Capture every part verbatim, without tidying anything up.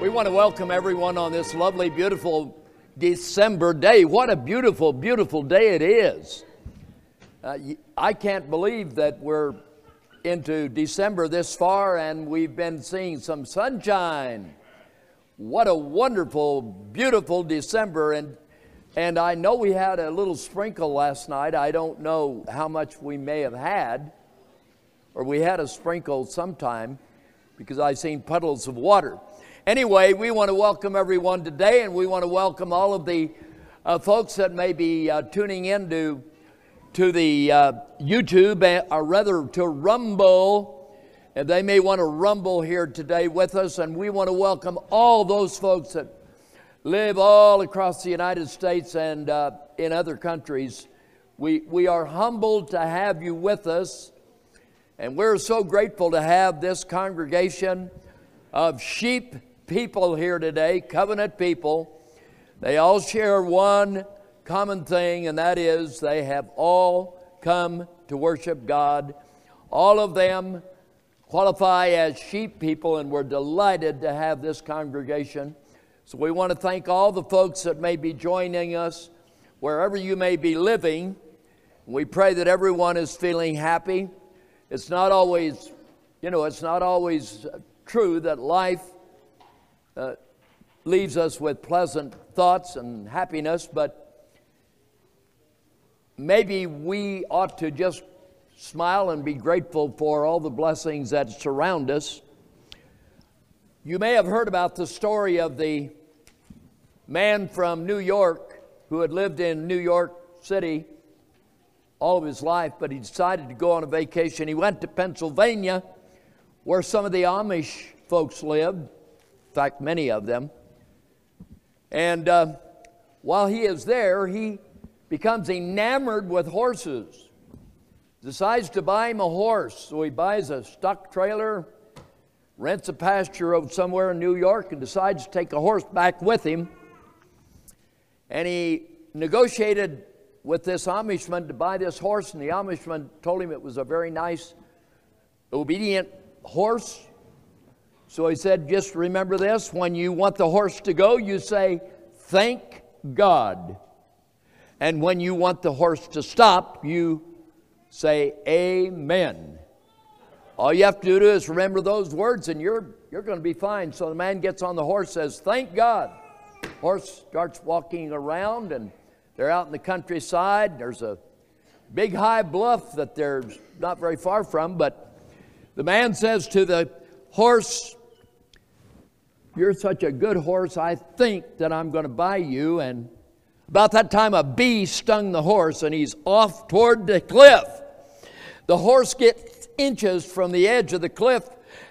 We want to welcome everyone on this lovely, beautiful December day. What a beautiful, beautiful day it is. Uh, I can't believe that we're into December this far and we've been seeing some sunshine. What a wonderful, beautiful December. And, and I know we had a little sprinkle last night. I don't know how much we may have had, or we had a sprinkle sometime because I've seen puddles of water. Anyway, we want to welcome everyone today, and we want to welcome all of the uh, folks that may be uh, tuning in to, to the uh, YouTube, or rather to Rumble, and they may want to Rumble here today with us, and we want to welcome all those folks that live all across the United States and uh, in other countries. We, we are humbled to have you with us, and we're so grateful to have this congregation of sheep people here today, covenant people. They all share one common thing, and that is they have all come to worship God. All of them qualify as sheep people, and we're delighted to have this congregation. So we want to thank all the folks that may be joining us, wherever you may be living. We pray that everyone is feeling happy. It's not always, you know, it's not always true that life Uh, leaves us with pleasant thoughts and happiness, but maybe we ought to just smile and be grateful for all the blessings that surround us. You may have heard about the story of the man from New York who had lived in New York City all of his life, but he decided to go on a vacation. He went to Pennsylvania, where some of the Amish folks lived. In fact, many of them. And uh, while he is there, he becomes enamored with horses. Decides to buy him a horse. So he buys a stock trailer, rents a pasture over somewhere in New York, and decides to take a horse back with him. And he negotiated with this Amishman to buy this horse, and the Amishman told him it was a very nice, obedient horse. So he said, just remember this, when you want the horse to go, you say, thank God. And when you want the horse to stop, you say, amen. All you have to do is remember those words and you're, you're going to be fine. So the man gets on the horse, says, thank God. Horse starts walking around, and they're out in the countryside. There's a big high bluff that they're not very far from, but the man says to the horse, you're such a good horse, I think that I'm going to buy you. And about that time, a bee stung the horse, and he's off toward the cliff. The horse gets inches from the edge of the cliff,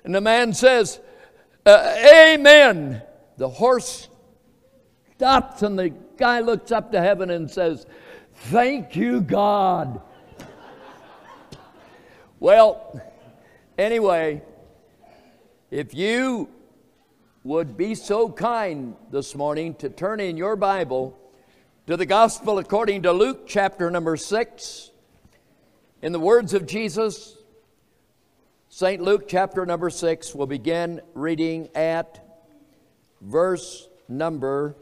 and the man says, uh, amen. The horse stops, and the guy looks up to heaven and says, thank you, God. Well, anyway, if you would be so kind this morning to turn in your Bible to the Gospel according to Luke chapter number six, in the words of Jesus, Saint Luke chapter number six, we'll begin reading at verse number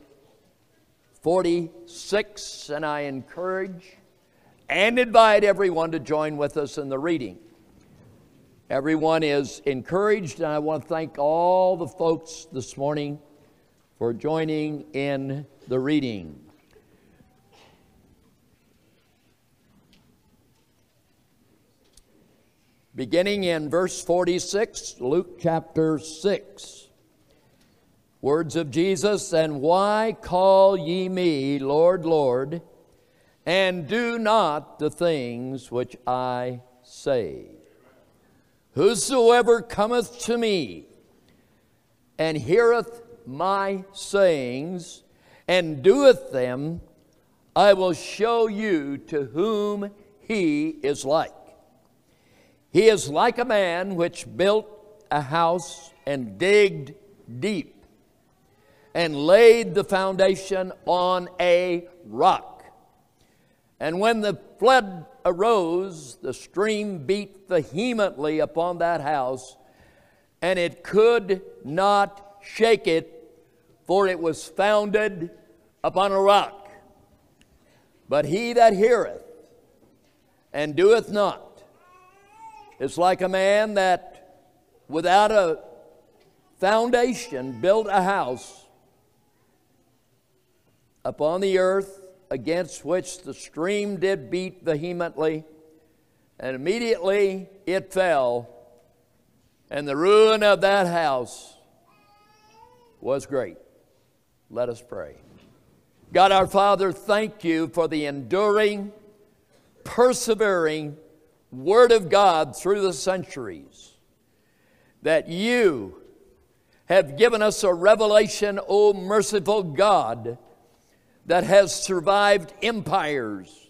forty-six, and I encourage and invite everyone to join with us in the reading. Everyone is encouraged, and I want to thank all the folks this morning for joining in the reading. Beginning in verse forty-six, Luke chapter six. Words of Jesus, and why call ye me Lord, Lord, and do not the things which I say? Whosoever cometh to me and heareth my sayings and doeth them, I will show you to whom he is like. He is like a man which built a house and digged deep and laid the foundation on a rock. And when the flood arose, the stream beat vehemently upon that house, and it could not shake it, for it was founded upon a rock. But he that heareth and doeth not is like a man that without a foundation built a house upon the earth, against which the stream did beat vehemently, and immediately it fell, and the ruin of that house was great. Let us pray. God our Father, thank you for the enduring, persevering Word of God through the centuries, that you have given us a revelation, O merciful God, that has survived empires,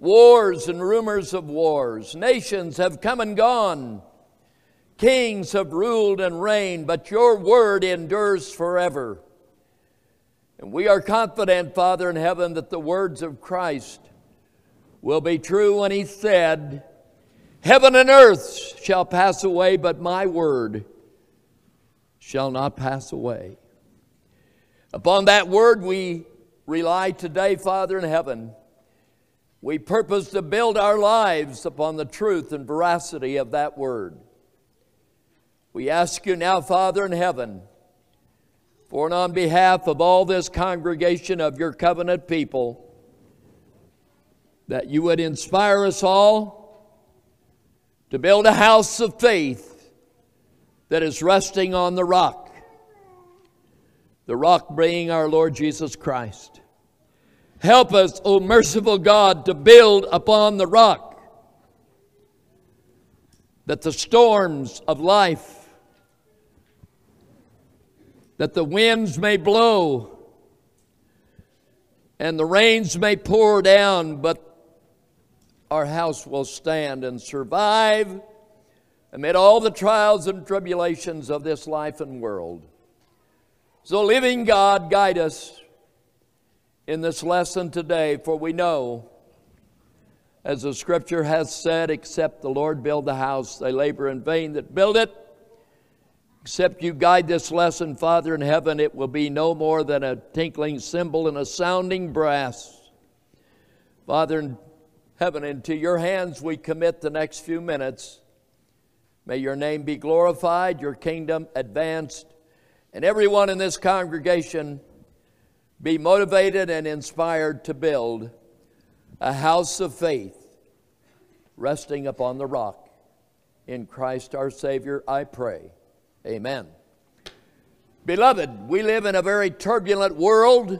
wars and rumors of wars. Nations have come and gone. Kings have ruled and reigned, but your word endures forever. And we are confident, Father in heaven, that the words of Christ will be true when he said, "Heaven and earth shall pass away, but my word shall not pass away." Upon that word we rely today, Father in heaven. We purpose to build our lives upon the truth and veracity of that word. We ask you now, Father in heaven, for and on behalf of all this congregation of your covenant people, that you would inspire us all to build a house of faith that is resting on the rock, the rock being our Lord Jesus Christ. Help us, O merciful God, to build upon the rock, that the storms of life, that the winds may blow and the rains may pour down, but our house will stand and survive amid all the trials and tribulations of this life and world. So, living God, guide us in this lesson today, for we know, as the scripture has said, except the Lord build the house, they labor in vain that build it. Except you guide this lesson, Father in heaven, it will be no more than a tinkling cymbal and a sounding brass. Father in heaven, into your hands we commit the next few minutes. May your name be glorified, your kingdom advanced, and everyone in this congregation be motivated and inspired to build a house of faith resting upon the rock. In Christ our Savior, I pray. Amen. Beloved, we live in a very turbulent world.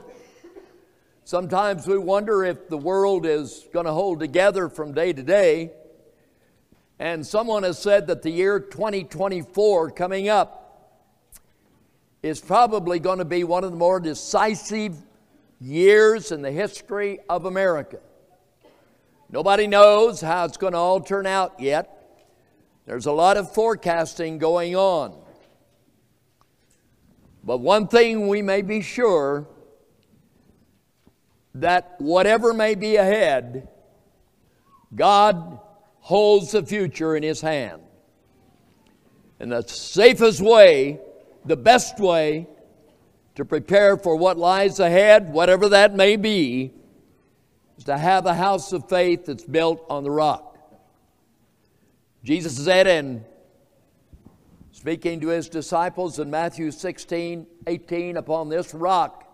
Sometimes we wonder if the world is going to hold together from day to day. And someone has said that the year twenty twenty-four coming up is probably going to be one of the more decisive years in the history of America. Nobody knows how it's going to all turn out yet. There's a lot of forecasting going on. But one thing we may be sure, that whatever may be ahead, God holds the future in his hand. And the safest way, the best way to prepare for what lies ahead, whatever that may be, is to have a house of faith that's built on the rock. Jesus said, in speaking to his disciples in Matthew sixteen, eighteen, upon this rock,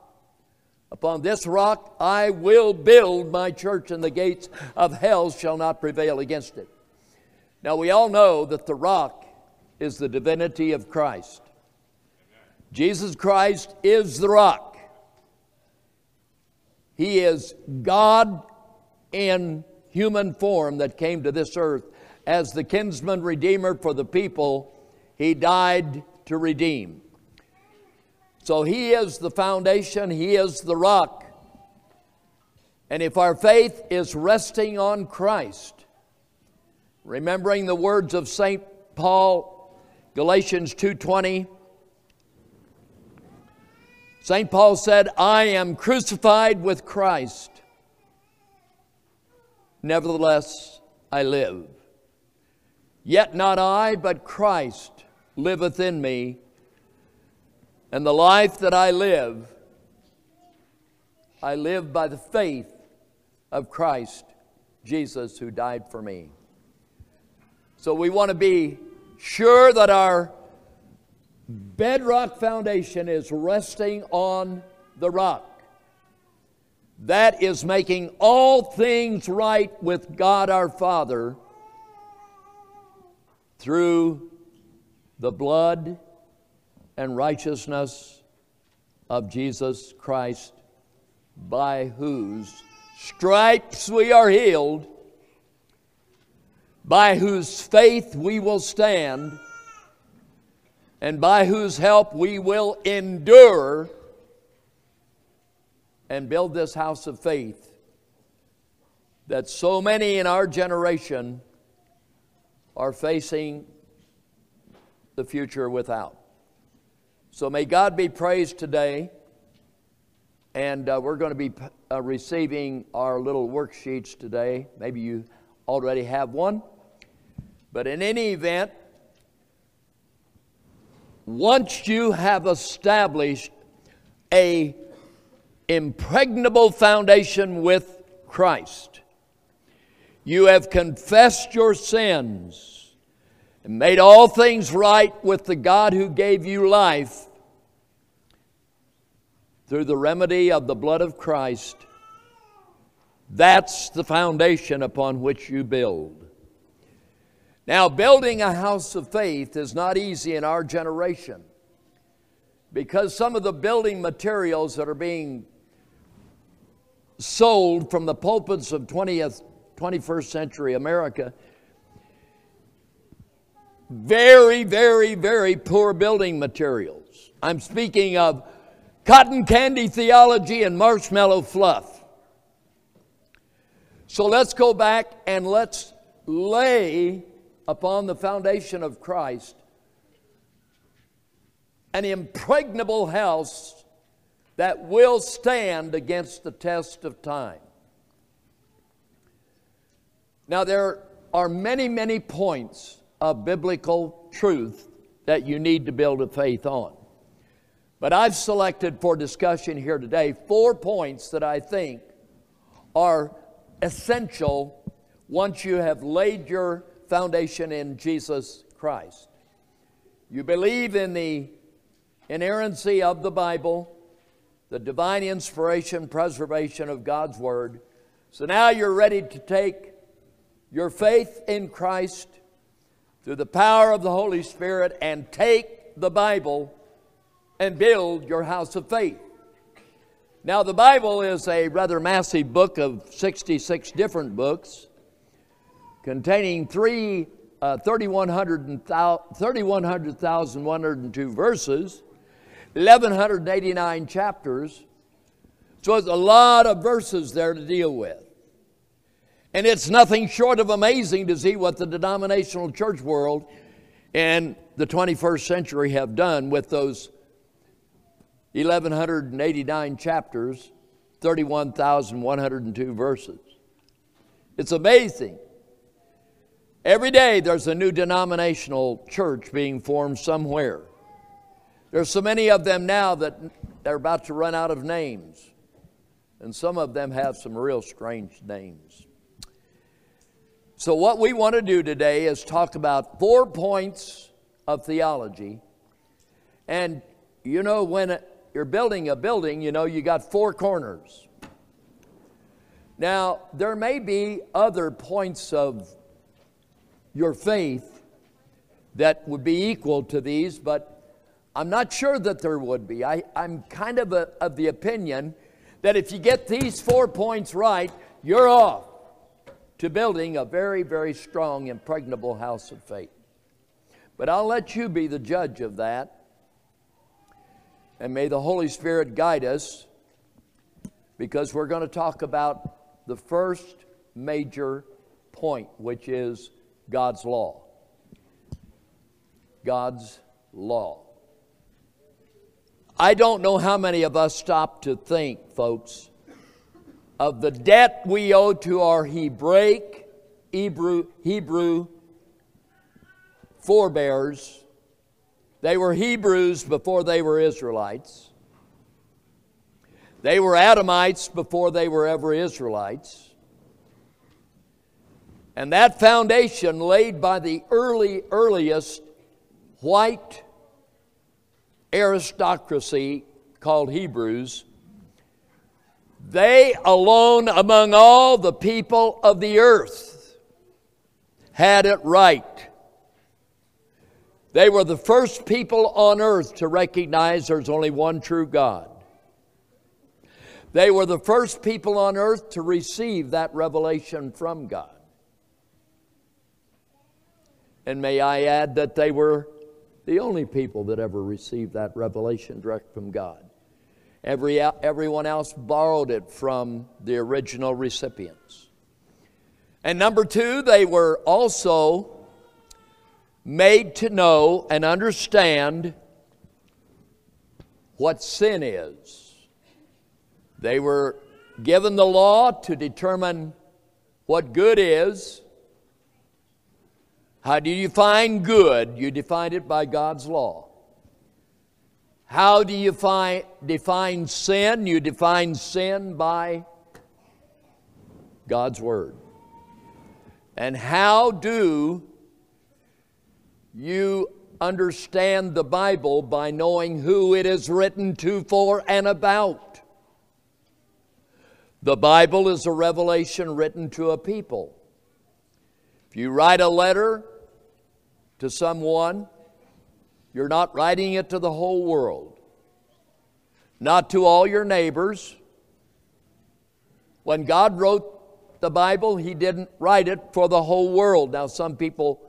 upon this rock I will build my church, and the gates of hell shall not prevail against it. Now we all know that the rock is the divinity of Christ. Jesus Christ is the rock. He is God in human form that came to this earth as the kinsman redeemer for the people he died to redeem. So he is the foundation. He is the rock. And if our faith is resting on Christ, remembering the words of Saint Paul, Galatians two twenty, Saint Paul said, I am crucified with Christ. Nevertheless, I live. Yet not I, but Christ liveth in me. And the life that I live, I live by the faith of Christ Jesus who died for me. So we want to be sure that our bedrock foundation is resting on the rock. That is making all things right with God our Father through the blood and righteousness of Jesus Christ, by whose stripes we are healed, by whose faith we will stand, and by whose help we will endure and build this house of faith that so many in our generation are facing the future without. So may God be praised today. And uh, we're going to be uh, receiving our little worksheets today. Maybe you already have one. But in any event, once you have established an impregnable foundation with Christ, you have confessed your sins and made all things right with the God who gave you life through the remedy of the blood of Christ. That's the foundation upon which you build. Now, building a house of faith is not easy in our generation, because some of the building materials that are being sold from the pulpits of twentieth, twenty-first century America, very, very, very poor building materials. I'm speaking of cotton candy theology and marshmallow fluff. So let's go back and let's lay upon the foundation of Christ an impregnable house that will stand against the test of time. Now, there are many, many points of biblical truth that you need to build a faith on. But I've selected for discussion here today four points that I think are essential once you have laid your foundation in Jesus Christ. You believe in the inerrancy of the Bible, the divine inspiration, preservation of God's Word. So now you're ready to take your faith in Christ through the power of the Holy Spirit and take the Bible and build your house of faith. Now, the Bible is a rather massive book of sixty-six different books, containing three, uh, thirty-one hundred, thirty-one hundred thousand one hundred two verses, eleven eighty-nine chapters. So there's a lot of verses there to deal with. And it's nothing short of amazing to see what the denominational church world and the twenty-first century have done with those eleven eighty-nine chapters, thirty-one thousand one hundred two verses. It's amazing. Every day there's a new denominational church being formed somewhere. There's so many of them now that they're about to run out of names. And some of them have some real strange names. So what we want to do today is talk about four points of theology. And you know, when you're building a building, you know, you got four corners. Now, there may be other points of your faith that would be equal to these, but I'm not sure that there would be. I, I'm kind of a, of the opinion that if you get these four points right, you're off to building a very, very strong, impregnable house of faith. But I'll let you be the judge of that. And may the Holy Spirit guide us, because we're going to talk about the first major point, which is God's law. God's law. I don't know how many of us stop to think, folks, of the debt we owe to our Hebraic, Hebrew, Hebrew forebears They were Hebrews before they were Israelites. They were Adamites before they were ever Israelites. And that foundation laid by the early, earliest white aristocracy called Hebrews, they alone among all the people of the earth had it right. They were the first people on earth to recognize there's only one true God. They were the first people on earth to receive that revelation from God. And may I add that they were the only people that ever received that revelation direct from God. Every, everyone else borrowed it from the original recipients. And number two, they were also made to know and understand what sin is. They were given the law to determine what good is. How do you find good? You define it by God's law. How do you fi- define sin? You define sin by God's Word. And how do you understand the Bible? By knowing who it is written to, for, and about. The Bible is a revelation written to a people. If you write a letter to someone, you're not writing it to the whole world, not to all your neighbors. When God wrote the Bible, He didn't write it for the whole world. Now, some people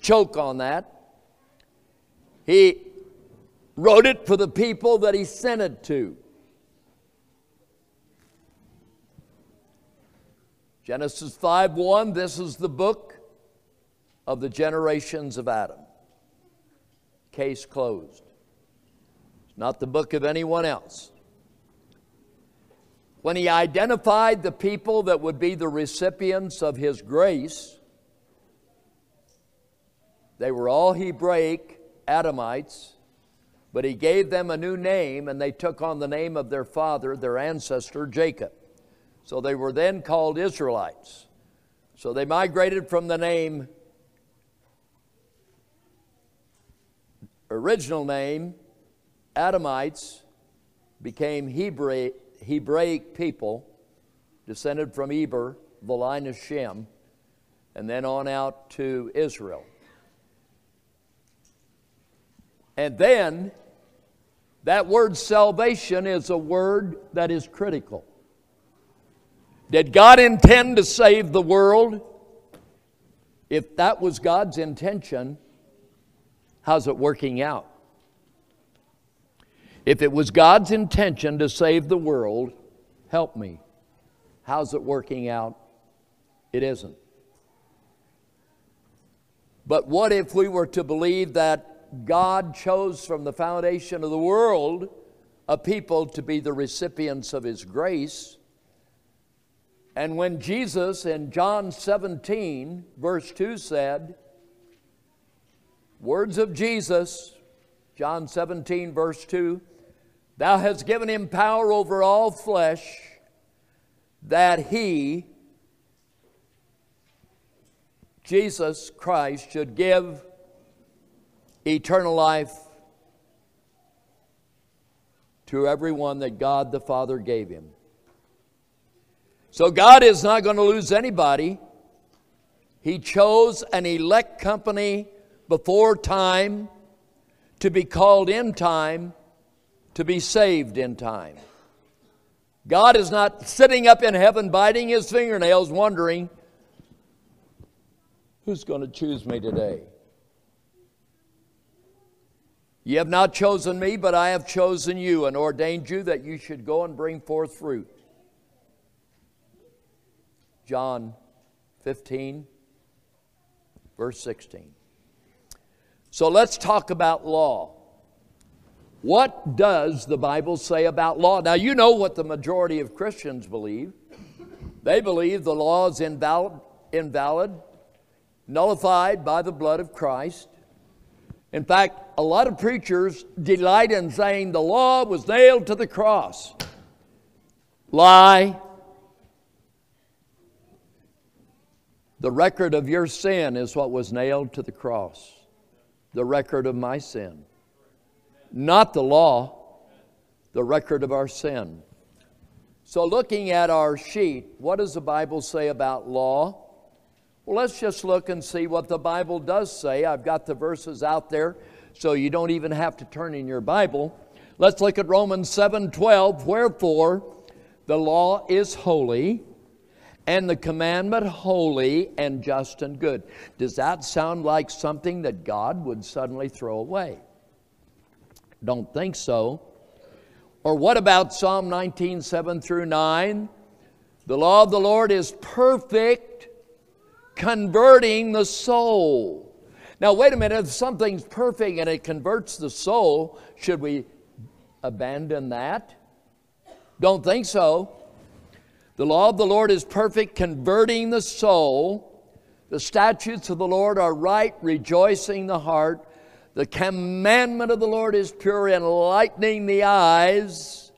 choke on that. He wrote it for the people that He sent it to. Genesis five one, this is the book of the generations of Adam. Case closed. It's not the book of anyone else. When He identified the people that would be the recipients of His grace, they were all Hebraic Adamites, but He gave them a new name, and they took on the name of their father, their ancestor, Jacob. So they were then called Israelites. So they migrated from the name, original name, Adamites, became Hebra- Hebraic people, descended from Eber, the line of Shem, and then on out to Israel. And then, that word salvation is a word that is critical. Did God intend to save the world? If that was God's intention, how's it working out? If it was God's intention to save the world, help me. How's it working out? It isn't. But what if we were to believe that God chose from the foundation of the world a people to be the recipients of His grace? And when Jesus in John seventeen, verse two said, words of Jesus, John seventeen, verse two, Thou hast given Him power over all flesh, that He, Jesus Christ, should give eternal life to everyone that God the Father gave Him. So God is not going to lose anybody. He chose an elect company before time, to be called in time, to be saved in time. God is not sitting up in heaven biting His fingernails wondering, who's going to choose me today? Ye have not chosen me, but I have chosen you and ordained you that you should go and bring forth fruit. John fifteen, verse sixteen. So let's talk about law. What does the Bible say about law? Now, you know what the majority of Christians believe. They believe the law is invalid, invalid, nullified by the blood of Christ. In fact, a lot of preachers delight in saying the law was nailed to the cross. Lie. The record of your sin is what was nailed to the cross. The record of my sin. Not the law. The record of our sin. So looking at our sheet, what does the Bible say about law? Well, let's just look and see what the Bible does say. I've got the verses out there, so you don't even have to turn in your Bible. Let's look at Romans seven twelve. Wherefore, the law is holy, and the commandment holy and just and good. Does that sound like something that God would suddenly throw away? Don't think so. Or what about Psalm nineteen, seven through nine? The law of the Lord is perfect, converting the soul. Now, wait a minute. If something's perfect and it converts the soul, should we abandon that? Don't think so. The law of the Lord is perfect, converting the soul. The statutes of the Lord are right, rejoicing the heart. The commandment of the Lord is pure, enlightening the eyes.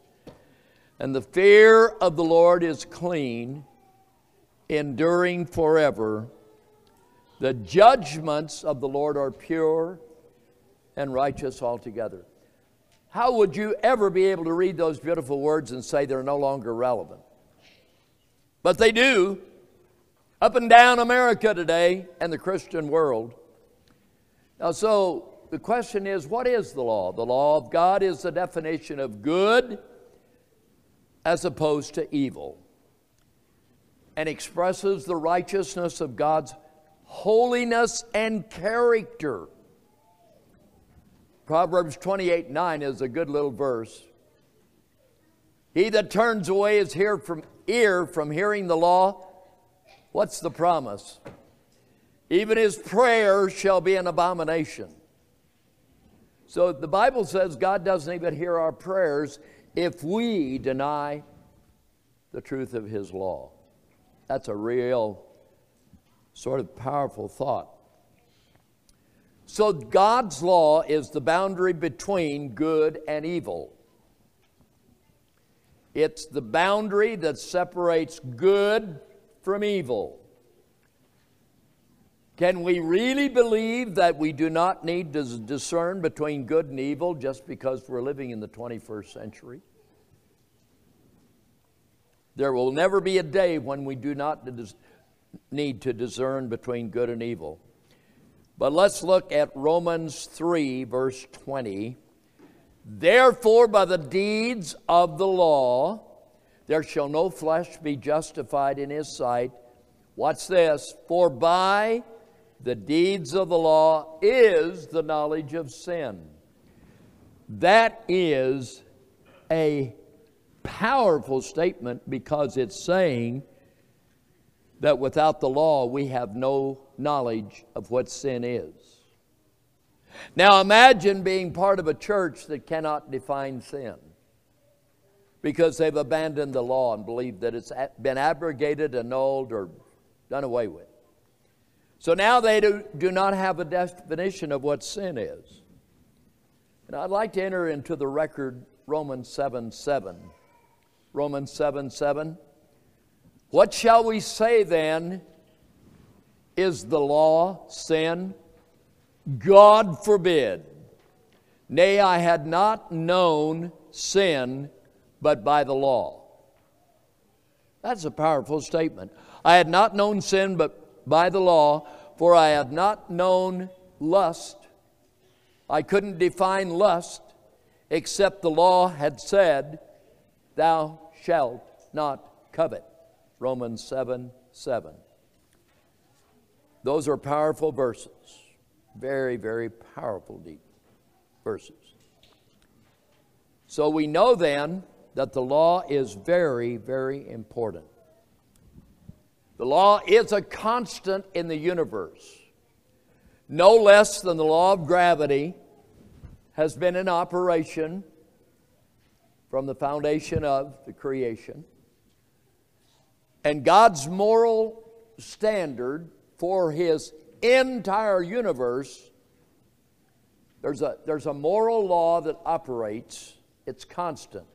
And the fear of the Lord is clean, enduring forever. The judgments of the Lord are pure and righteous altogether. How would you ever be able to read those beautiful words and say they're no longer relevant? But they do. Up and down America today and the Christian world. Now, so the question is, what is the law? The law of God is the definition of good as opposed to evil, and expresses the righteousness of God's holiness and character. Proverbs twenty-eight nine is a good little verse. He that turns away his ear from, ear from hearing the law, what's the promise? Even his prayer shall be an abomination. So the Bible says God doesn't even hear our prayers if we deny the truth of his law. That's a real sort of powerful thought. So God's law is the boundary between good and evil. It's the boundary that separates good from evil. Can we really believe that we do not need to discern between good and evil just because we're living in the twenty-first century? There will never be a day when we do not need to discern between good and evil. But let's look at Romans three, verse twenty. Therefore, by the deeds of the law, there shall no flesh be justified in his sight. Watch this. For by the deeds of the law is the knowledge of sin. That is a powerful statement, because it's saying that without the law we have no knowledge of what sin is. Now imagine being part of a church that cannot define sin because they've abandoned the law and believe that it's been abrogated, annulled, or done away with. So now they do, do not have a definition of what sin is. And I'd like to enter into the record Romans seven seven. Romans seven seven. What shall we say then? Is the law sin? God forbid. Nay, I had not known sin but by the law. That's a powerful statement. I had not known sin but by the law, for I had not known lust. I couldn't define lust except the law had said, thou shalt not covet. Romans seven seven. Those are powerful verses. Very, very powerful deep verses. So we know then that the law is very, very important. The law is a constant in the universe. No less than the law of gravity has been in operation from the foundation of the creation. And God's moral standard for his entire universe There's a, there's a moral law that operates. It's constant.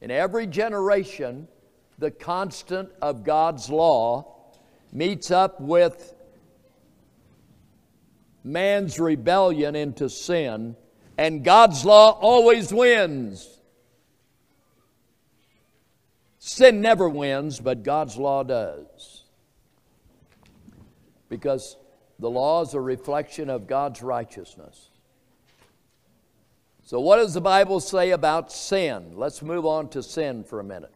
In every generation, the constant of God's law meets up with man's rebellion into sin, and God's law always wins. Sin never wins, but God's law does. Because the law is a reflection of God's righteousness. So what does the Bible say about sin? Let's move on to sin for a minute.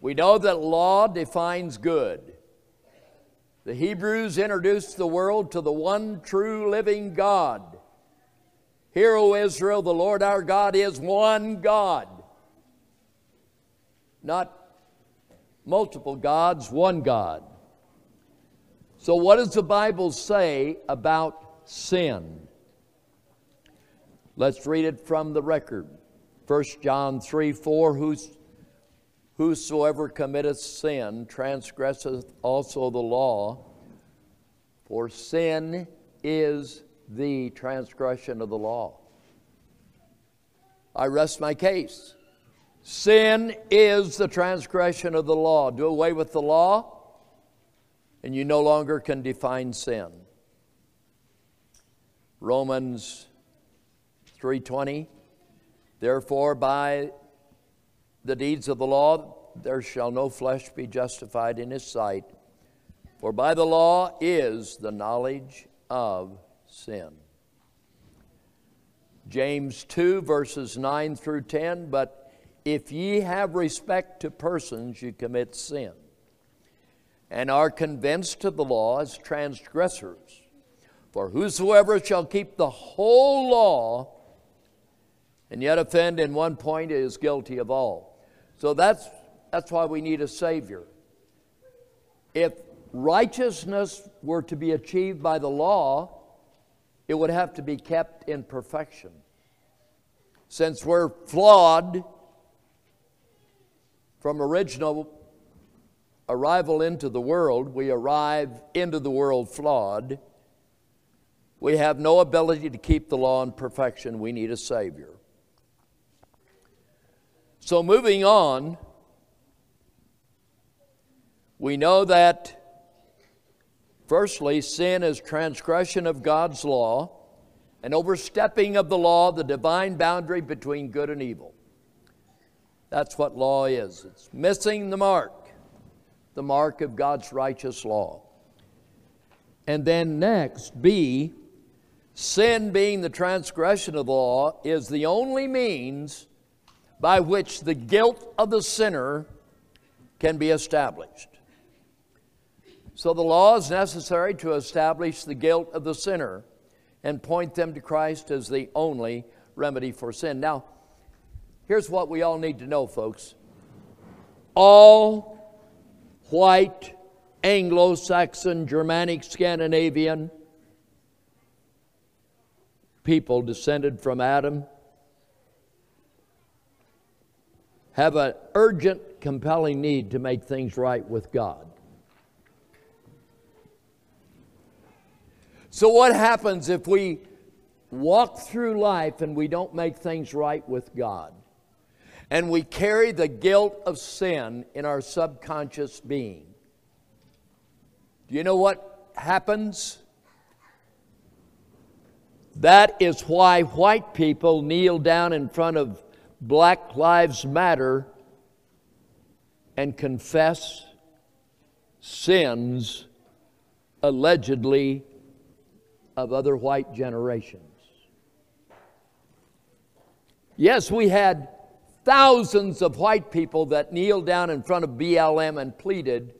We know that law defines good. The Hebrews introduced the world to the one true living God. Hear, O Israel, the Lord our God is one God. Not multiple gods, one God. So what does the Bible say about sin? Let's read it from the record. First John three, four, Who's Whosoever committeth sin transgresseth also the law, for sin is the transgression of the law. I rest my case. Sin is the transgression of the law. Do away with the law, and you no longer can define sin. Romans three twenty, therefore by the deeds of the law, there shall no flesh be justified in his sight, for by the law is the knowledge of sin. James two, verses nine through ten, but if ye have respect to persons, you commit sin, and are convinced of the law as transgressors. For whosoever shall keep the whole law, and yet offend in one point, is guilty of all. So that's, that's why we need a Savior. If righteousness were to be achieved by the law, it would have to be kept in perfection. Since we're flawed from original arrival into the world, we arrive into the world flawed. We have no ability to keep the law in perfection. We need a Savior. So moving on, we know that, firstly, sin is transgression of God's law, an overstepping of the law, the divine boundary between good and evil. That's what law is. It's missing the mark, the mark of God's righteous law. And then next, B, sin being the transgression of the law is the only means by which the guilt of the sinner can be established. So the law is necessary to establish the guilt of the sinner and point them to Christ as the only remedy for sin. Now, here's what we all need to know, folks. All white, Anglo-Saxon, Germanic, Scandinavian people descended from Adam have an urgent, compelling need to make things right with God. So what happens if we walk through life and we don't make things right with God? And we carry the guilt of sin in our subconscious being. Do you know what happens? That is why white people kneel down in front of Black Lives Matter and confess sins allegedly of other white generations. Yes, we had thousands of white people that kneeled down in front of B L M and pleaded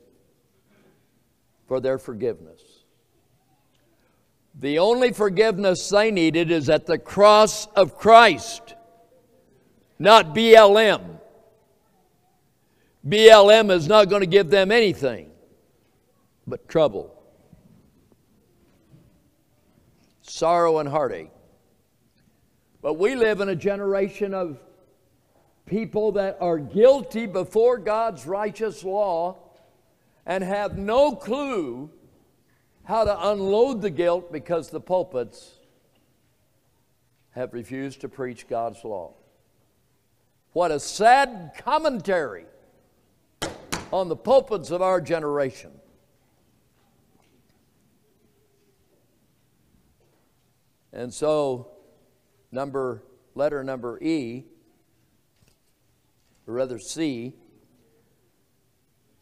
for their forgiveness. The only forgiveness they needed is at the cross of Christ. Not B L M. B L M is not going to give them anything but trouble, sorrow, and heartache. But we live in a generation of people that are guilty before God's righteous law and have no clue how to unload the guilt because the pulpits have refused to preach God's law. What a sad commentary on the pulpits of our generation. And so, number, letter number E, or rather C,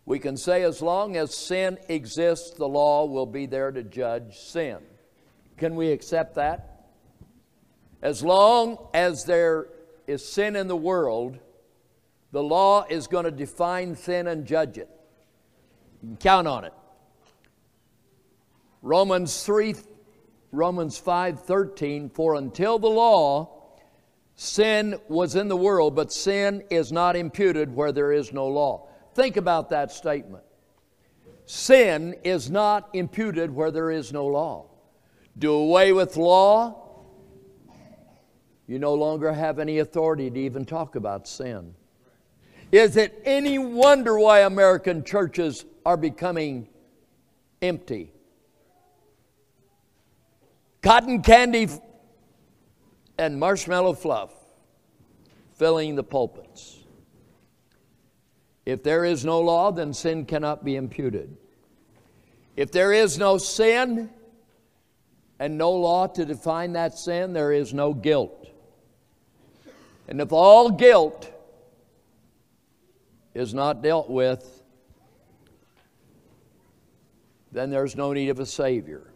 we can say as long as sin exists, the law will be there to judge sin. Can we accept that? As long as there is sin in the world, the law is going to define sin and judge it. You can count on it. Romans three, Romans five thirteen, for until the law, sin was in the world, but sin is not imputed where there is no law. Think about that statement. Sin is not imputed where there is no law. Do away with law, you no longer have any authority to even talk about sin. Is it any wonder why American churches are becoming empty? Cotton candy and marshmallow fluff filling the pulpits. If there is no law, then sin cannot be imputed. If there is no sin and no law to define that sin, there is no guilt. And if all guilt is not dealt with, then there's no need of a Savior.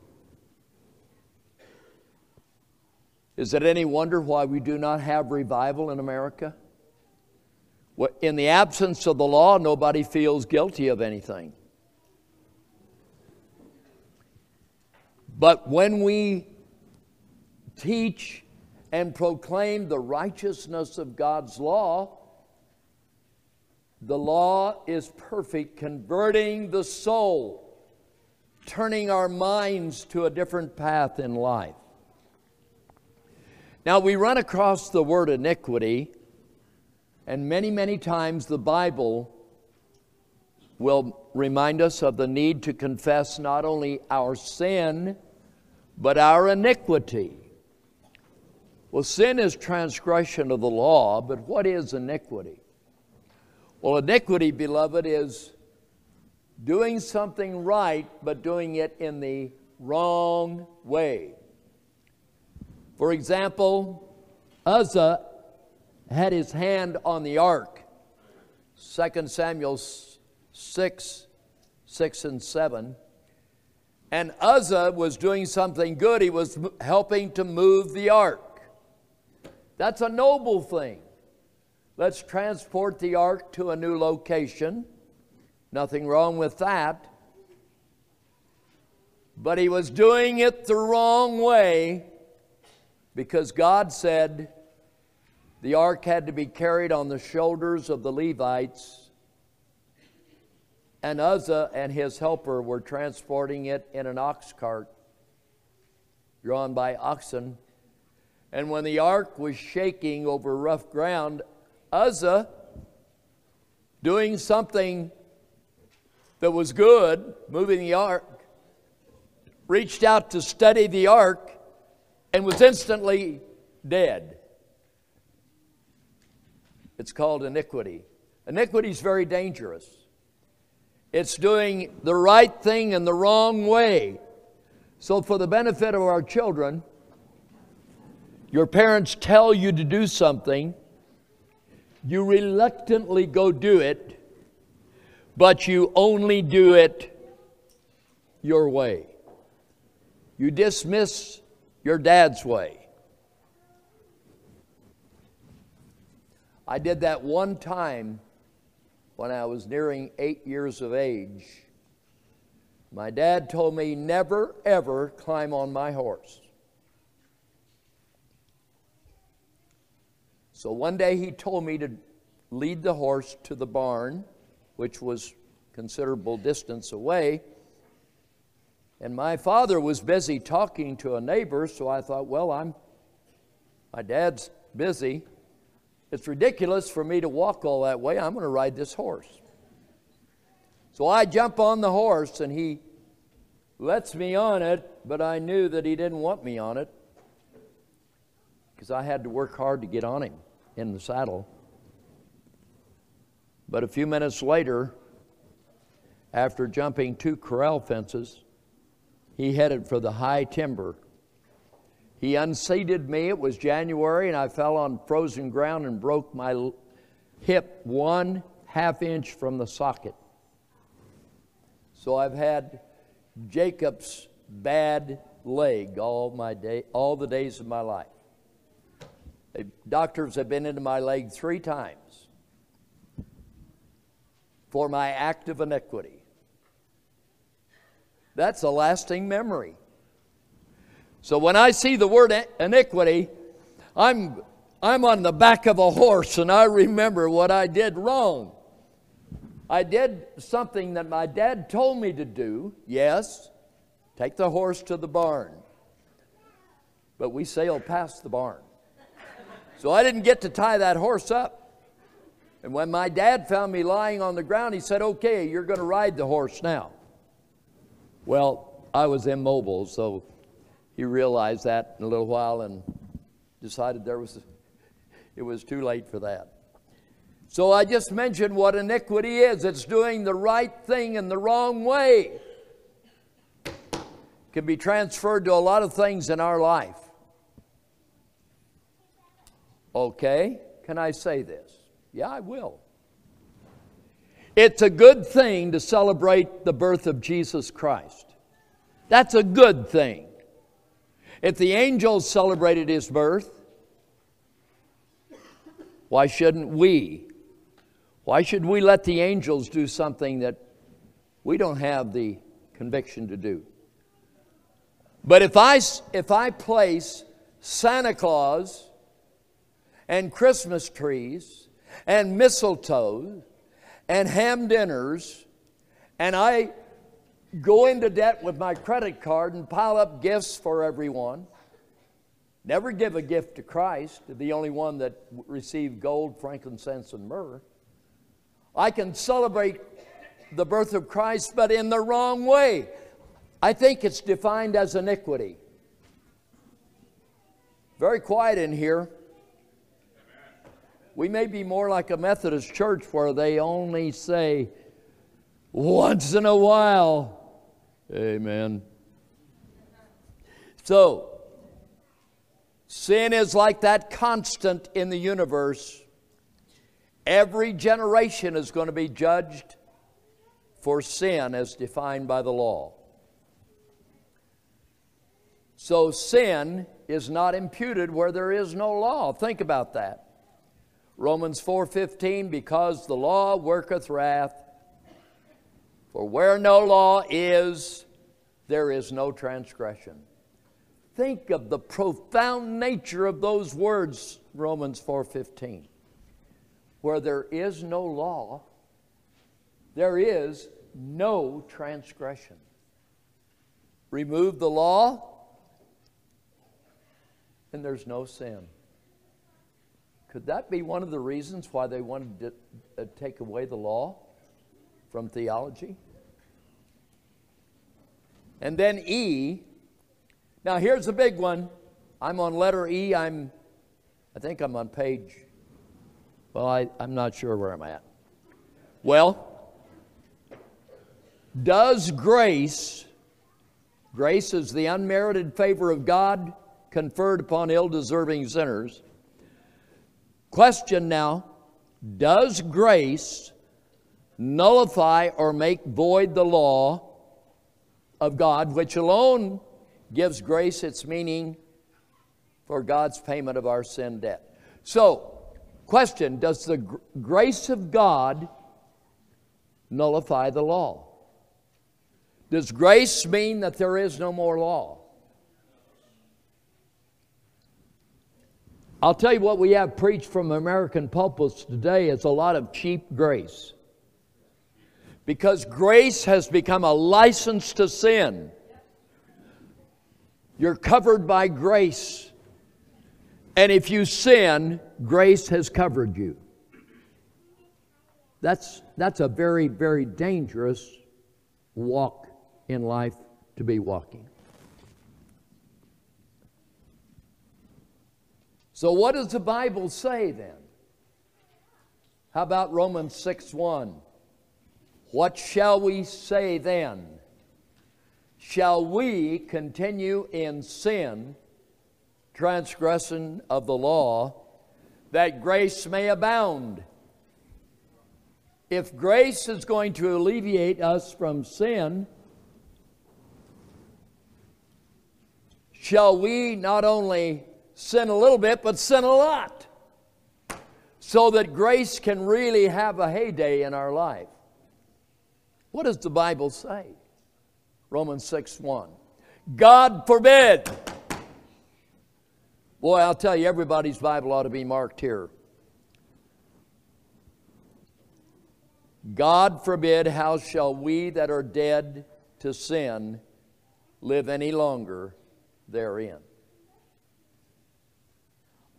Is it any wonder why we do not have revival in America? In the absence of the law, nobody feels guilty of anything. But when we teach and proclaim the righteousness of God's law, the law is perfect, converting the soul, turning our minds to a different path in life. Now, we run across the word iniquity, and many, many times the Bible will remind us of the need to confess not only our sin, but our iniquity. Well, sin is transgression of the law, but what is iniquity? Well, iniquity, beloved, is doing something right, but doing it in the wrong way. For example, Uzzah had his hand on the ark. Second Samuel six, six and seven. And Uzzah was doing something good. He was helping to move the ark. That's a noble thing. Let's transport the ark to a new location. Nothing wrong with that. But he was doing it the wrong way, because God said the ark had to be carried on the shoulders of the Levites, and Uzzah and his helper were transporting it in an ox cart drawn by oxen. And when the ark was shaking over rough ground, Uzzah, doing something that was good, moving the ark, reached out to steady the ark, and was instantly dead. It's called iniquity. Iniquity is very dangerous. It's doing the right thing in the wrong way. So for the benefit of our children, your parents tell you to do something. You reluctantly go do it, but you only do it your way. You dismiss your dad's way. I did that one time when I was nearing eight years of age. My dad told me never, ever climb on my horse. So one day he told me to lead the horse to the barn, which was a considerable distance away. And my father was busy talking to a neighbor, so I thought, well, I'm, my dad's busy. It's ridiculous for me to walk all that way. I'm going to ride this horse. So I jump on the horse, and he lets me on it, but I knew that he didn't want me on it. because I had to work hard to get on him in the saddle. But a few minutes later, after jumping two corral fences, he headed for the high timber. He unseated me. It was January, and I fell on frozen ground and broke my hip one half inch from the socket. So I've had Jacob's bad leg all my day, all the days of my life. The doctors have been into my leg three times for my act of iniquity. That's a lasting memory. So when I see the word iniquity, I'm, I'm on the back of a horse and I remember what I did wrong. I did something that my dad told me to do, yes, take the horse to the barn. But we sailed past the barn. So I didn't get to tie that horse up. And when my dad found me lying on the ground, he said, okay, you're going to ride the horse now. Well, I was immobile, so he realized that in a little while and decided there was, it was too late for that. So I just mentioned what iniquity is. It's doing the right thing in the wrong way. It can be transferred to a lot of things in our life. Okay, can I say this? Yeah, I will. It's a good thing to celebrate the birth of Jesus Christ. That's a good thing. If the angels celebrated his birth, why shouldn't we? Why should we let the angels do something that we don't have the conviction to do? But if I, if I place Santa Claus and Christmas trees and mistletoe and ham dinners, and I go into debt with my credit card and pile up gifts for everyone, never give a gift to Christ, the only one that received gold, frankincense, and myrrh, I can celebrate the birth of Christ, but in the wrong way. I think it's defined as iniquity. Very quiet in here. We may be more like a Methodist church where they only say once in a while, amen. So, sin is like that constant in the universe. Every generation is going to be judged for sin as defined by the law. So, sin is not imputed where there is no law. Think about that. Romans four fifteen, because the law worketh wrath, for where no law is, there is no transgression. Think of the profound nature of those words, Romans four fifteen. Where there is no law, there is no transgression. Remove the law, and there's no sin. Could that be one of the reasons why they wanted to take away the law from theology? And then E. Now here's a big one. I'm on letter E. I'm, I think I'm on page, well, I, I'm not sure where I'm at. Well, does grace, grace is the unmerited favor of God conferred upon ill-deserving sinners. Question now, does grace nullify or make void the law of God, which alone gives grace its meaning for God's payment of our sin debt? So, question, does the gr- grace of God nullify the law? Does grace mean that there is no more law? I'll tell you what we have preached from American pulpits today is a lot of cheap grace. Because grace has become a license to sin. You're covered by grace. And if you sin, grace has covered you. That's, that's a very, very dangerous walk in life to be walking. So what does the Bible say then? How about Romans six one? What shall we say then? Shall we continue in sin, transgression of the law, that grace may abound? If grace is going to alleviate us from sin, shall we not only sin a little bit, but sin a lot, so that grace can really have a heyday in our life? What does the Bible say? Romans six one. God forbid. Boy, I'll tell you, everybody's Bible ought to be marked here. God forbid, how shall we that are dead to sin live any longer therein?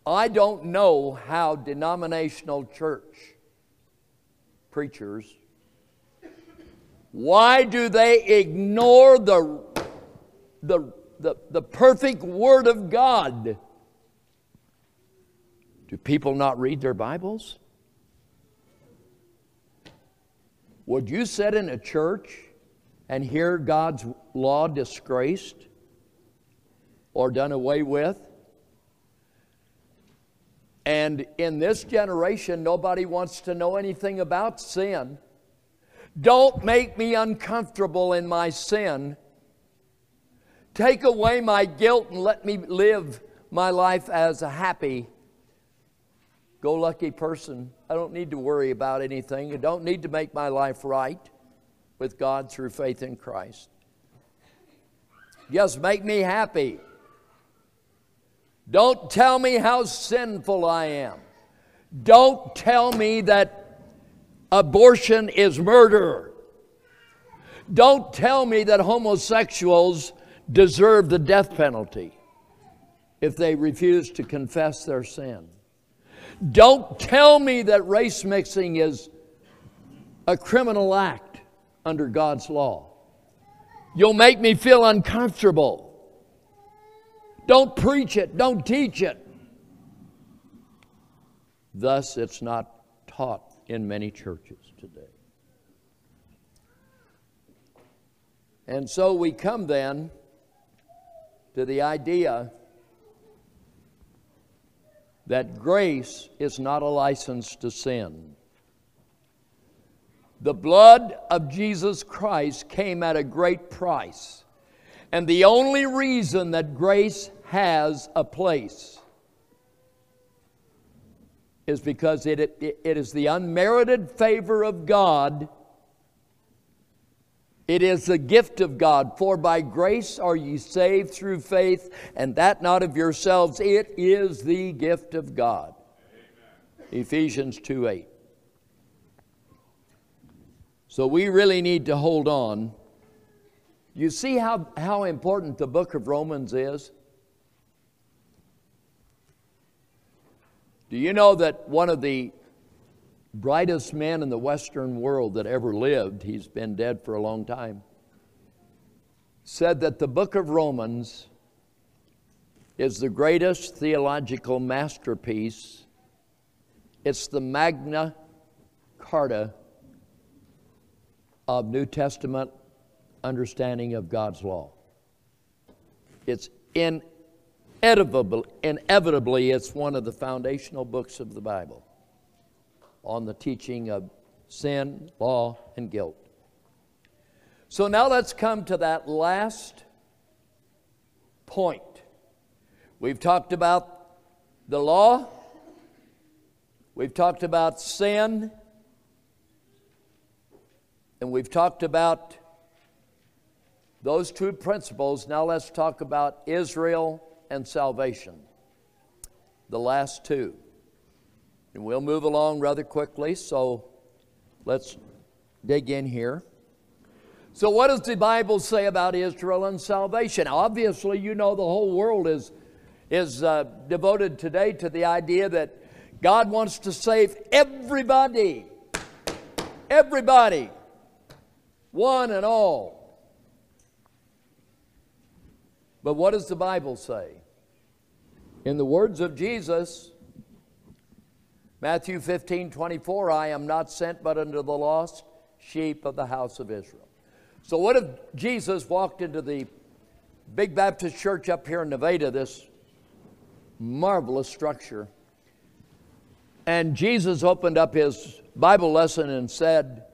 I don't know how denominational church preachers, why do they ignore the, the, the, the perfect Word of God? Do people not read their Bibles? Would you sit in a church and hear God's law disgraced or done away with? And in this generation, nobody wants to know anything about sin. Don't make me uncomfortable in my sin. Take away my guilt and let me live my life as a happy, go lucky person. I don't need to worry about anything. I don't need to make my life right with God through faith in Christ. Just make me happy. Don't tell me how sinful I am. Don't tell me that abortion is murder. Don't tell me that homosexuals deserve the death penalty if they refuse to confess their sin. Don't tell me that race mixing is a criminal act under God's law. You'll make me feel uncomfortable. Don't preach it. Don't teach it. Thus, it's not taught in many churches today. And so we come then to the idea that grace is not a license to sin. The blood of Jesus Christ came at a great price. And the only reason that grace has a place is because it, it, it is the unmerited favor of God. It is the gift of God. For by grace are ye saved through faith, and that not of yourselves. It is the gift of God. Amen. Ephesians two eight. So we really need to hold on. You see how, how important the book of Romans is? Do you know that one of the brightest men in the Western world that ever lived, he's been dead for a long time, said that the book of Romans is the greatest theological masterpiece. It's the Magna Carta of New Testament understanding of God's law. It's inevitable, inevitably, it's one of the foundational books of the Bible on the teaching of sin, law, and guilt. So now let's come to that last point. We've talked about the law. We've talked about sin. And we've talked about those two principles. Now let's talk about Israel and salvation, the last two. And we'll move along rather quickly, so let's dig in here. So what does the Bible say about Israel and salvation? Now, obviously, you know the whole world is, is uh, devoted today to the idea that God wants to save everybody, everybody, one and all. But what does the Bible say? In the words of Jesus, Matthew fifteen twenty-four, I am not sent but unto the lost sheep of the house of Israel. So what if Jesus walked into the big Baptist church up here in Nevada, this marvelous structure, and Jesus opened up his Bible lesson and said,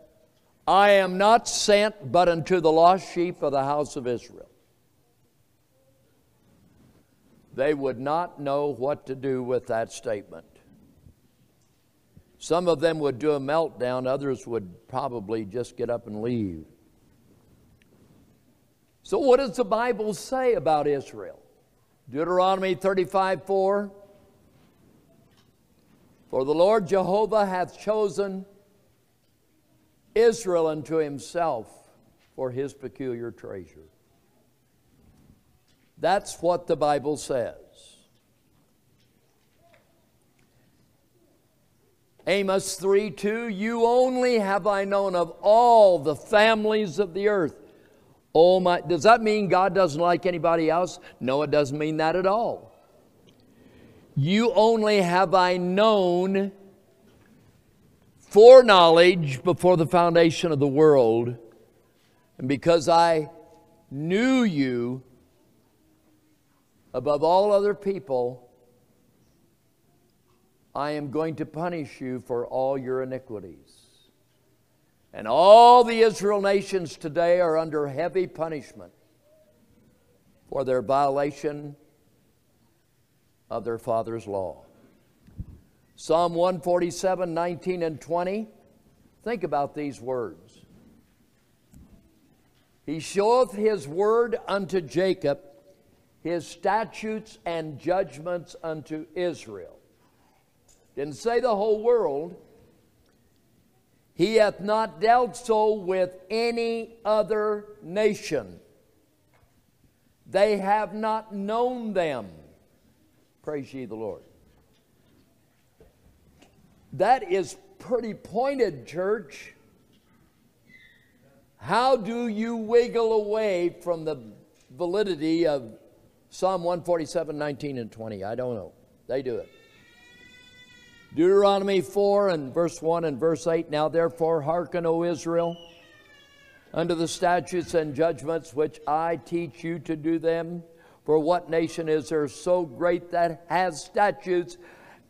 I am not sent but unto the lost sheep of the house of Israel? They would not know what to do with that statement. Some of them would do a meltdown. Others would probably just get up and leave. So what does the Bible say about Israel? Deuteronomy thirty-five four. For the Lord Jehovah hath chosen Israel unto himself for his peculiar treasure. That's what the Bible says. Amos three two, you only have I known of all the families of the earth. Oh my, does that mean God doesn't like anybody else? No, it doesn't mean that at all. You only have I known foreknowledge before the foundation of the world. And because I knew you above all other people, I am going to punish you for all your iniquities. And all the Israel nations today are under heavy punishment for their violation of their father's law. Psalm one forty-seven nineteen and twenty. Think about these words. He showeth his word unto Jacob, his statutes and judgments unto Israel. Didn't say the whole world. He hath not dealt so with any other nation. They have not known them. Praise ye the Lord. That is pretty pointed, church. How do you wiggle away from the validity of Psalm one forty-seven nineteen and twenty? I don't know. They do it. Deuteronomy four and verse one and verse eight, now therefore hearken, O Israel, unto the statutes and judgments which I teach you to do them. For what nation is there so great that has statutes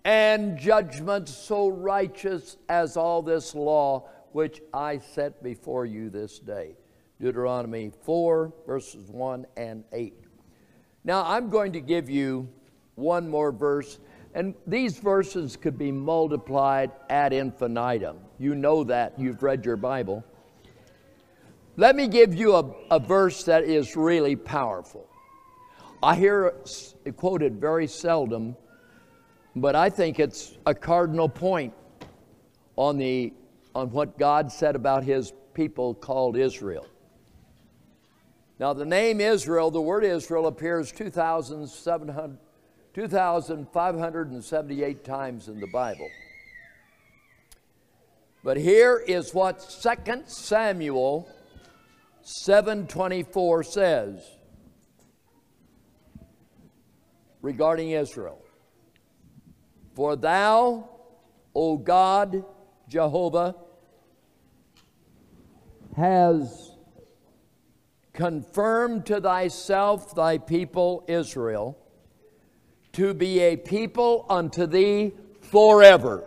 and judgments so righteous as all this law which I set before you this day? Deuteronomy four verses one and eight. Now I'm going to give you one more verse. And these verses could be multiplied ad infinitum. You know that. You've read your Bible. Let me give you a, a verse that is really powerful. I hear it quoted very seldom, but I think it's a cardinal point on, the, on what God said about his people called Israel. Now, the name Israel, the word Israel, appears two thousand seven hundred two thousand five hundred seventy-eight times in the Bible. But here is what Second Samuel seven twenty-four says regarding Israel. For thou, O God, Jehovah, has confirmed to thyself thy people Israel, to be a people unto thee forever.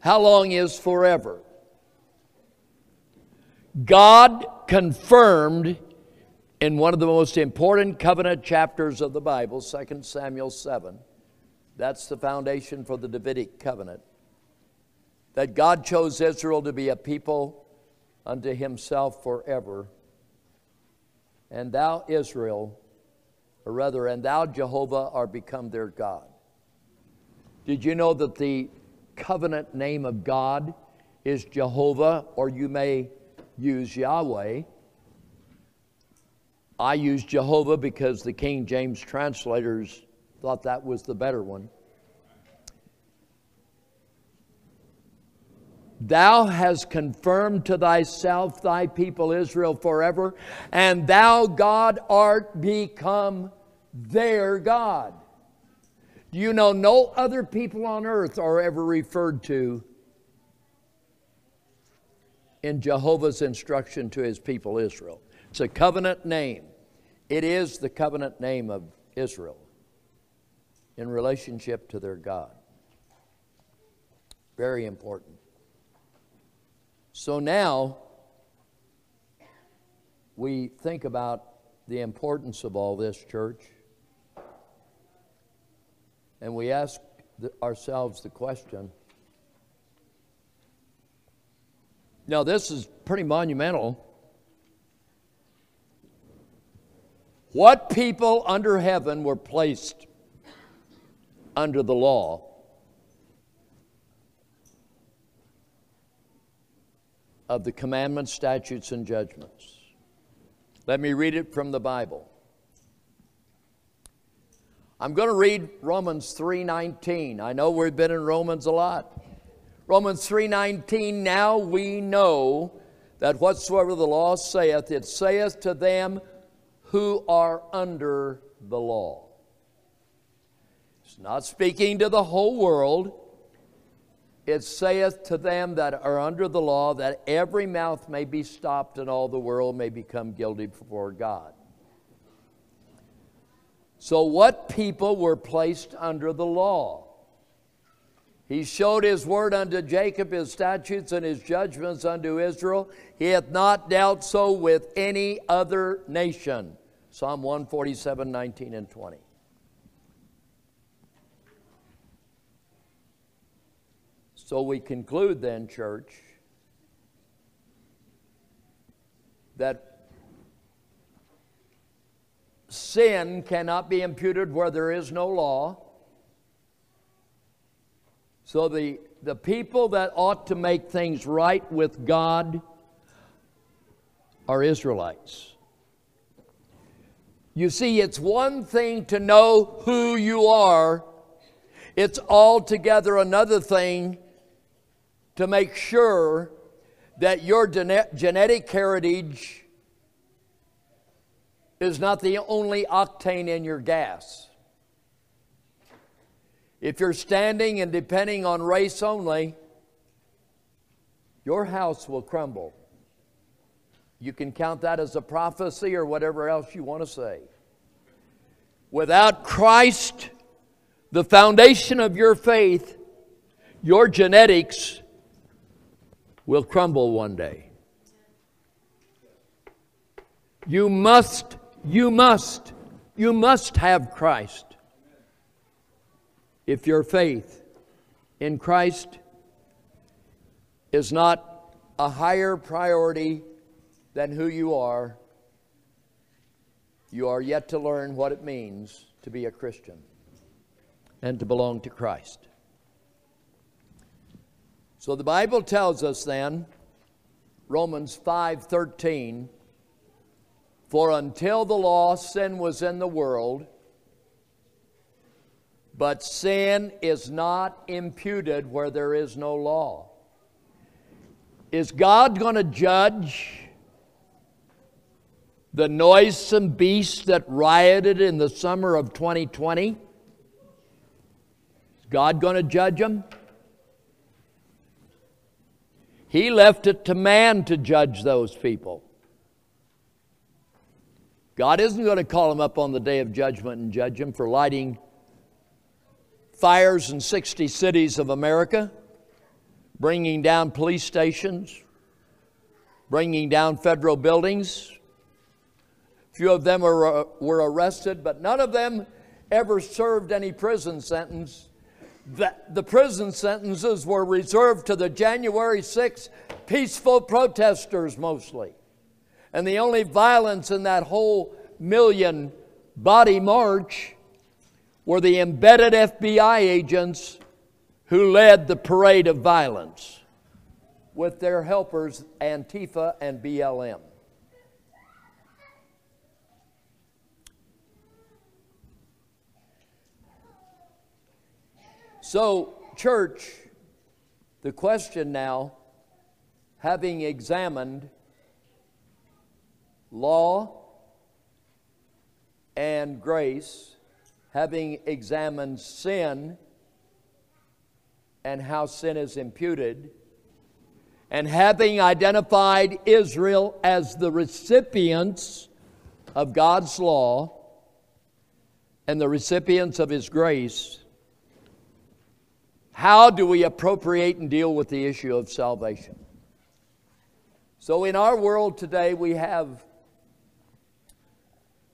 How long is forever? God confirmed in one of the most important covenant chapters of the Bible, Second Samuel seven, that's the foundation for the Davidic covenant, that God chose Israel to be a people unto himself forever. And thou, Israel, or rather, and thou, Jehovah, art become their God. Did you know that the covenant name of God is Jehovah, or you may use Yahweh? I use Jehovah because the King James translators thought that was the better one. Thou hast confirmed to thyself thy people Israel forever, and thou, God, art become their God. Do you know no other people on earth are ever referred to in Jehovah's instruction to his people Israel? It's a covenant name. It is the covenant name of Israel in relationship to their God. Very important. So now we think about the importance of all this, church. And we ask the, ourselves the question. Now, this is pretty monumental. What people under heaven were placed under the law? Of the commandments, statutes, and judgments. Let me read it from the Bible. I'm going to read Romans three nineteen. I know we've been in Romans a lot. Romans three nineteen, now we know that whatsoever the law saith, it saith to them who are under the law. It's not speaking to the whole world. It saith to them that are under the law, that every mouth may be stopped and all the world may become guilty before God. So what people were placed under the law? He showed his word unto Jacob, his statutes and his judgments unto Israel. He hath not dealt so with any other nation. Psalm one forty-seven, nineteen and twenty. So we conclude then, church, that sin cannot be imputed where there is no law. So the, the people that ought to make things right with God are Israelites. You see, it's one thing to know who you are. It's altogether another thing to make sure that your genetic heritage is not the only octane in your gas. If you're standing and depending on race only, your house will crumble. You can count that as a prophecy or whatever else you want to say. Without Christ, the foundation of your faith, your genetics will crumble one day. You must, you must, you must have Christ. If your faith in Christ is not a higher priority than who you are, you are yet to learn what it means to be a Christian and to belong to Christ. So the Bible tells us then, Romans five thirteen, for until the law, sin was in the world, but sin is not imputed where there is no law. Is God going to judge the noisome beasts that rioted in the summer of twenty twenty? God going to judge them? He left it to man to judge those people. God isn't going to call them up on the day of judgment and judge them for lighting fires in sixty cities of America, bringing down police stations, bringing down federal buildings. Few of them were, were arrested, but none of them ever served any prison sentence. That the prison sentences were reserved to the January sixth peaceful protesters mostly. And the only violence in that whole million body march were the embedded F B I agents who led the parade of violence with their helpers Antifa and B L M. So, church, the question now, having examined law and grace, having examined sin and how sin is imputed, and having identified Israel as the recipients of God's law and the recipients of His grace, how do we appropriate and deal with the issue of salvation? So in our world today, we have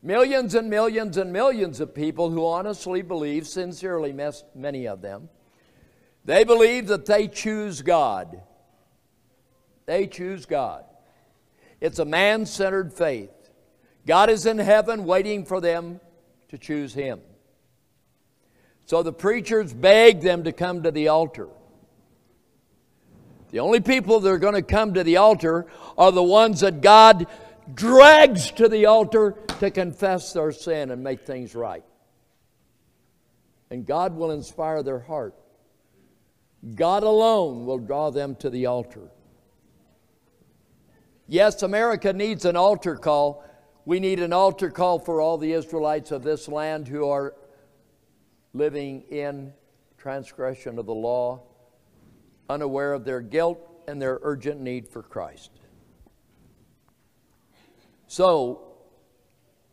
millions and millions and millions of people who honestly believe, sincerely, many of them, they believe that they choose God. They choose God. It's a man-centered faith. God is in heaven waiting for them to choose Him. So the preachers beg them to come to the altar. The only people that are going to come to the altar are the ones that God drags to the altar to confess their sin and make things right. And God will inspire their heart. God alone will draw them to the altar. Yes, America needs an altar call. We need an altar call for all the Israelites of this land who are living in transgression of the law, unaware of their guilt and their urgent need for Christ. So,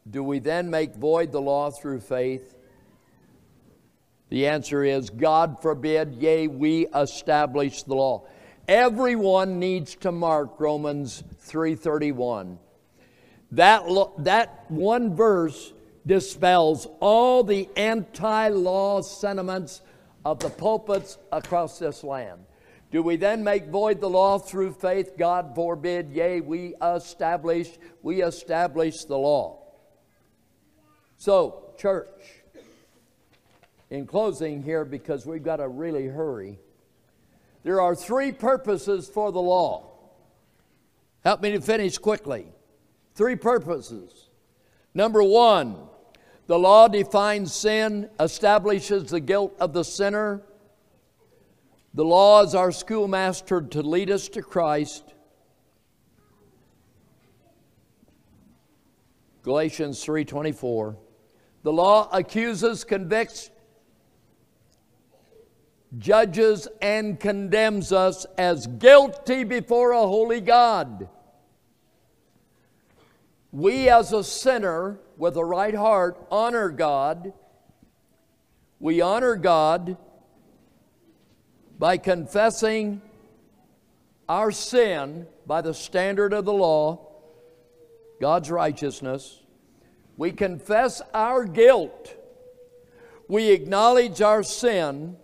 do we then make void the law through faith? The answer is, God forbid, yea, we establish the law. Everyone needs to mark Romans three thirty-one. That, lo- that one verse dispels all the anti-law sentiments of the pulpits across this land. Do we then make void the law through faith? God forbid, yea, we establish, we establish the law. So, church, in closing here, because we've got to really hurry, there are three purposes for the law. Help me to finish quickly. Three purposes. Number one, the law defines sin, establishes the guilt of the sinner. The law is our schoolmaster to lead us to Christ. Galatians three twenty-four. The law accuses, convicts, judges, and condemns us as guilty before a holy God. We as a sinner with a right heart honor God. We honor God by confessing our sin by the standard of the law, God's righteousness. We confess our guilt. We acknowledge our sin,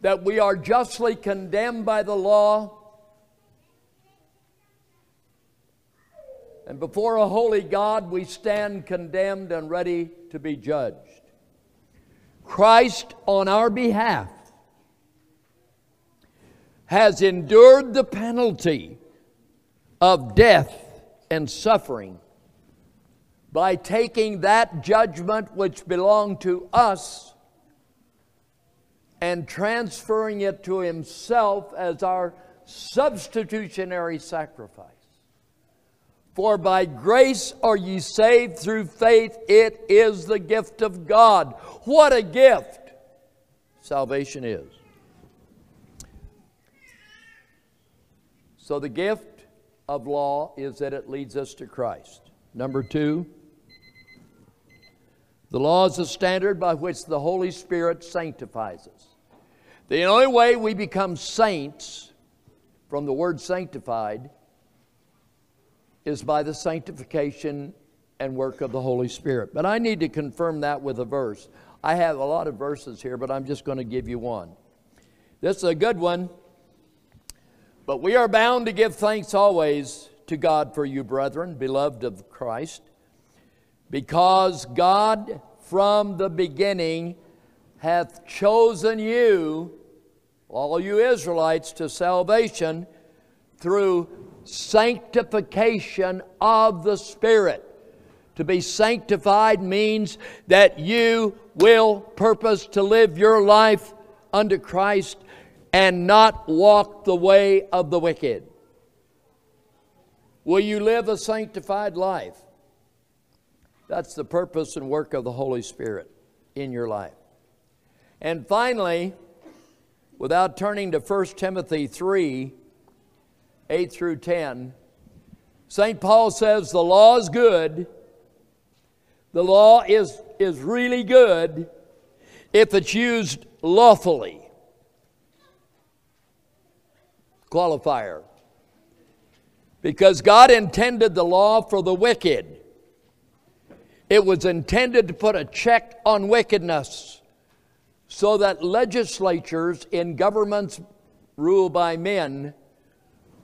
that we are justly condemned by the law. And before a holy God, we stand condemned and ready to be judged. Christ, on our behalf, has endured the penalty of death and suffering by taking that judgment which belonged to us and transferring it to Himself as our substitutionary sacrifice. For by grace are ye saved through faith. It is the gift of God. What a gift salvation is. So the gift of law is that it leads us to Christ. Number two, the law is a standard by which the Holy Spirit sanctifies us. The only way we become saints, from the word sanctified, is by the sanctification and work of the Holy Spirit. But I need to confirm that with a verse. I have a lot of verses here, but I'm just going to give you one. This is a good one. But we are bound to give thanks always to God for you, brethren, beloved of Christ, because God from the beginning hath chosen you, all you Israelites, to salvation through sanctification of the Spirit. To be sanctified means that you will purpose to live your life unto Christ and not walk the way of the wicked. Will you live a sanctified life? That's the purpose and work of the Holy Spirit in your life. And finally, without turning to First Timothy three, eight through ten, Saint Paul says the law is good. The law is, is really good if it's used lawfully. Qualifier. Because God intended the law for the wicked. It was intended to put a check on wickedness so that legislatures in governments ruled by men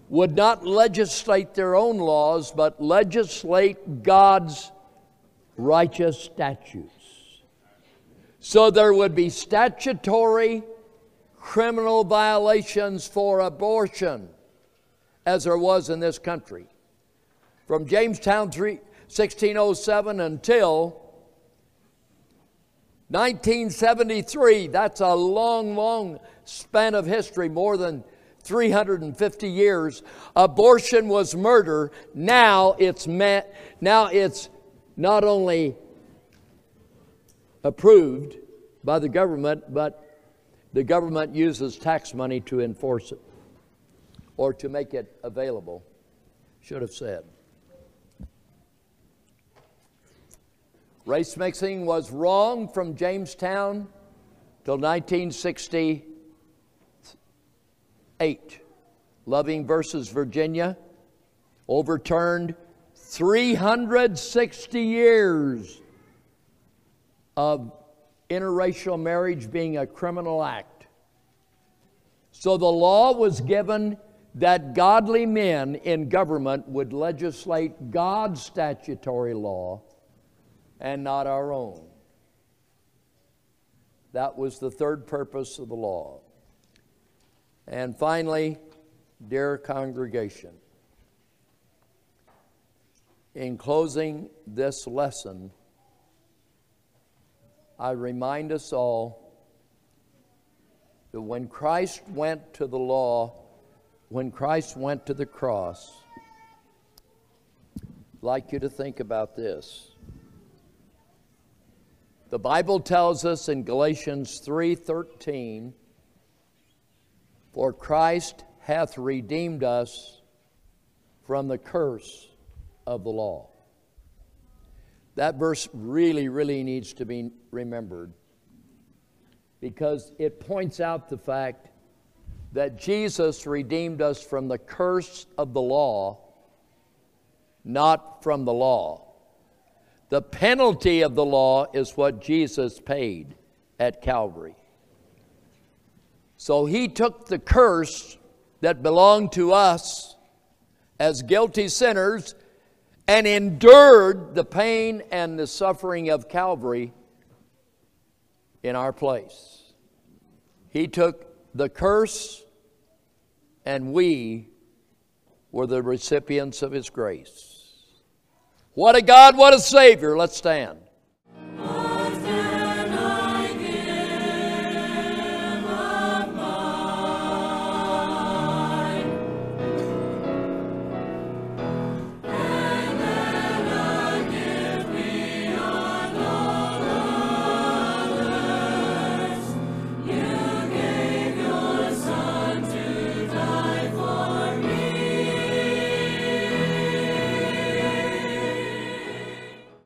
would not legislate their own laws, but legislate God's righteous statutes. So there would be statutory criminal violations for abortion, as there was in this country. From Jamestown sixteen oh seven until nineteen seventy-three, that's a long, long span of history, more than three hundred fifty years. Abortion was murder. Now it's met, now it's not only approved by the government, but the government uses tax money to enforce it or to make it available, should have said. Race mixing was wrong from Jamestown till nineteen sixty-eight. Loving versus Virginia overturned three hundred sixty years of interracial marriage being a criminal act. So the law was given that godly men in government would legislate God's statutory law and not our own. That was the third purpose of the law. And finally, dear congregation, in closing this lesson, I remind us all that when Christ went to the law, when Christ went to the cross, I'd like you to think about this. The Bible tells us in Galatians three thirteen, for Christ hath redeemed us from the curse of the law. That verse really, really needs to be remembered, because it points out the fact that Jesus redeemed us from the curse of the law, not from the law. The penalty of the law is what Jesus paid at Calvary. So he took the curse that belonged to us as guilty sinners and endured the pain and the suffering of Calvary in our place. He took the curse, and we were the recipients of his grace. What a God, what a Savior. Let's stand.